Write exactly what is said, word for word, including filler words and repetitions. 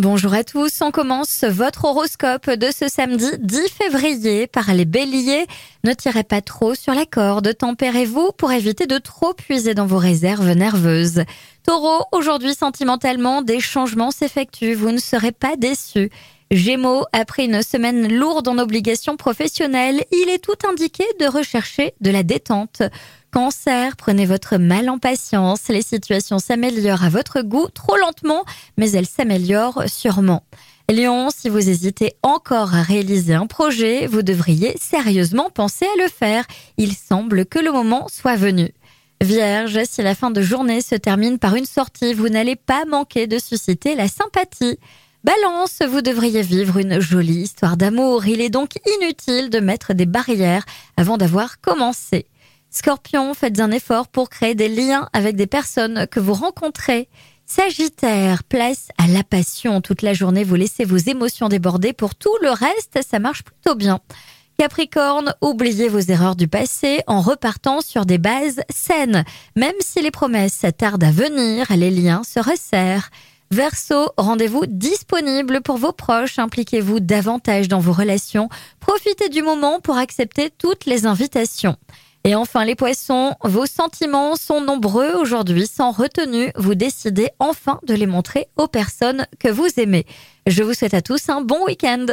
Bonjour à tous, on commence votre horoscope de ce samedi dix février par les béliers. Ne tirez pas trop sur la corde, tempérez-vous pour éviter de trop puiser dans vos réserves nerveuses. Taureau, aujourd'hui sentimentalement, des changements s'effectuent, vous ne serez pas déçus. Gémeaux, après une semaine lourde en obligations professionnelles, il est tout indiqué de rechercher de la détente. Cancer, prenez votre mal en patience, les situations s'améliorent à votre goût trop lentement, mais elles s'améliorent sûrement. Lion, si vous hésitez encore à réaliser un projet, vous devriez sérieusement penser à le faire. Il semble que le moment soit venu. Vierge, si la fin de journée se termine par une sortie, vous n'allez pas manquer de susciter la sympathie. Balance, vous devriez vivre une jolie histoire d'amour. Il est donc inutile de mettre des barrières avant d'avoir commencé. Scorpion, faites un effort pour créer des liens avec des personnes que vous rencontrez. Sagittaire, place à la passion. Toute la journée, vous laissez vos émotions déborder. Pour tout le reste, ça marche plutôt bien. Capricorne, oubliez vos erreurs du passé en repartant sur des bases saines. Même si les promesses tardent à venir, les liens se resserrent. Verseau, rendez-vous disponible pour vos proches, impliquez-vous davantage dans vos relations, profitez du moment pour accepter toutes les invitations. Et enfin les poissons, vos sentiments sont nombreux aujourd'hui, sans retenue, vous décidez enfin de les montrer aux personnes que vous aimez. Je vous souhaite à tous un bon week-end.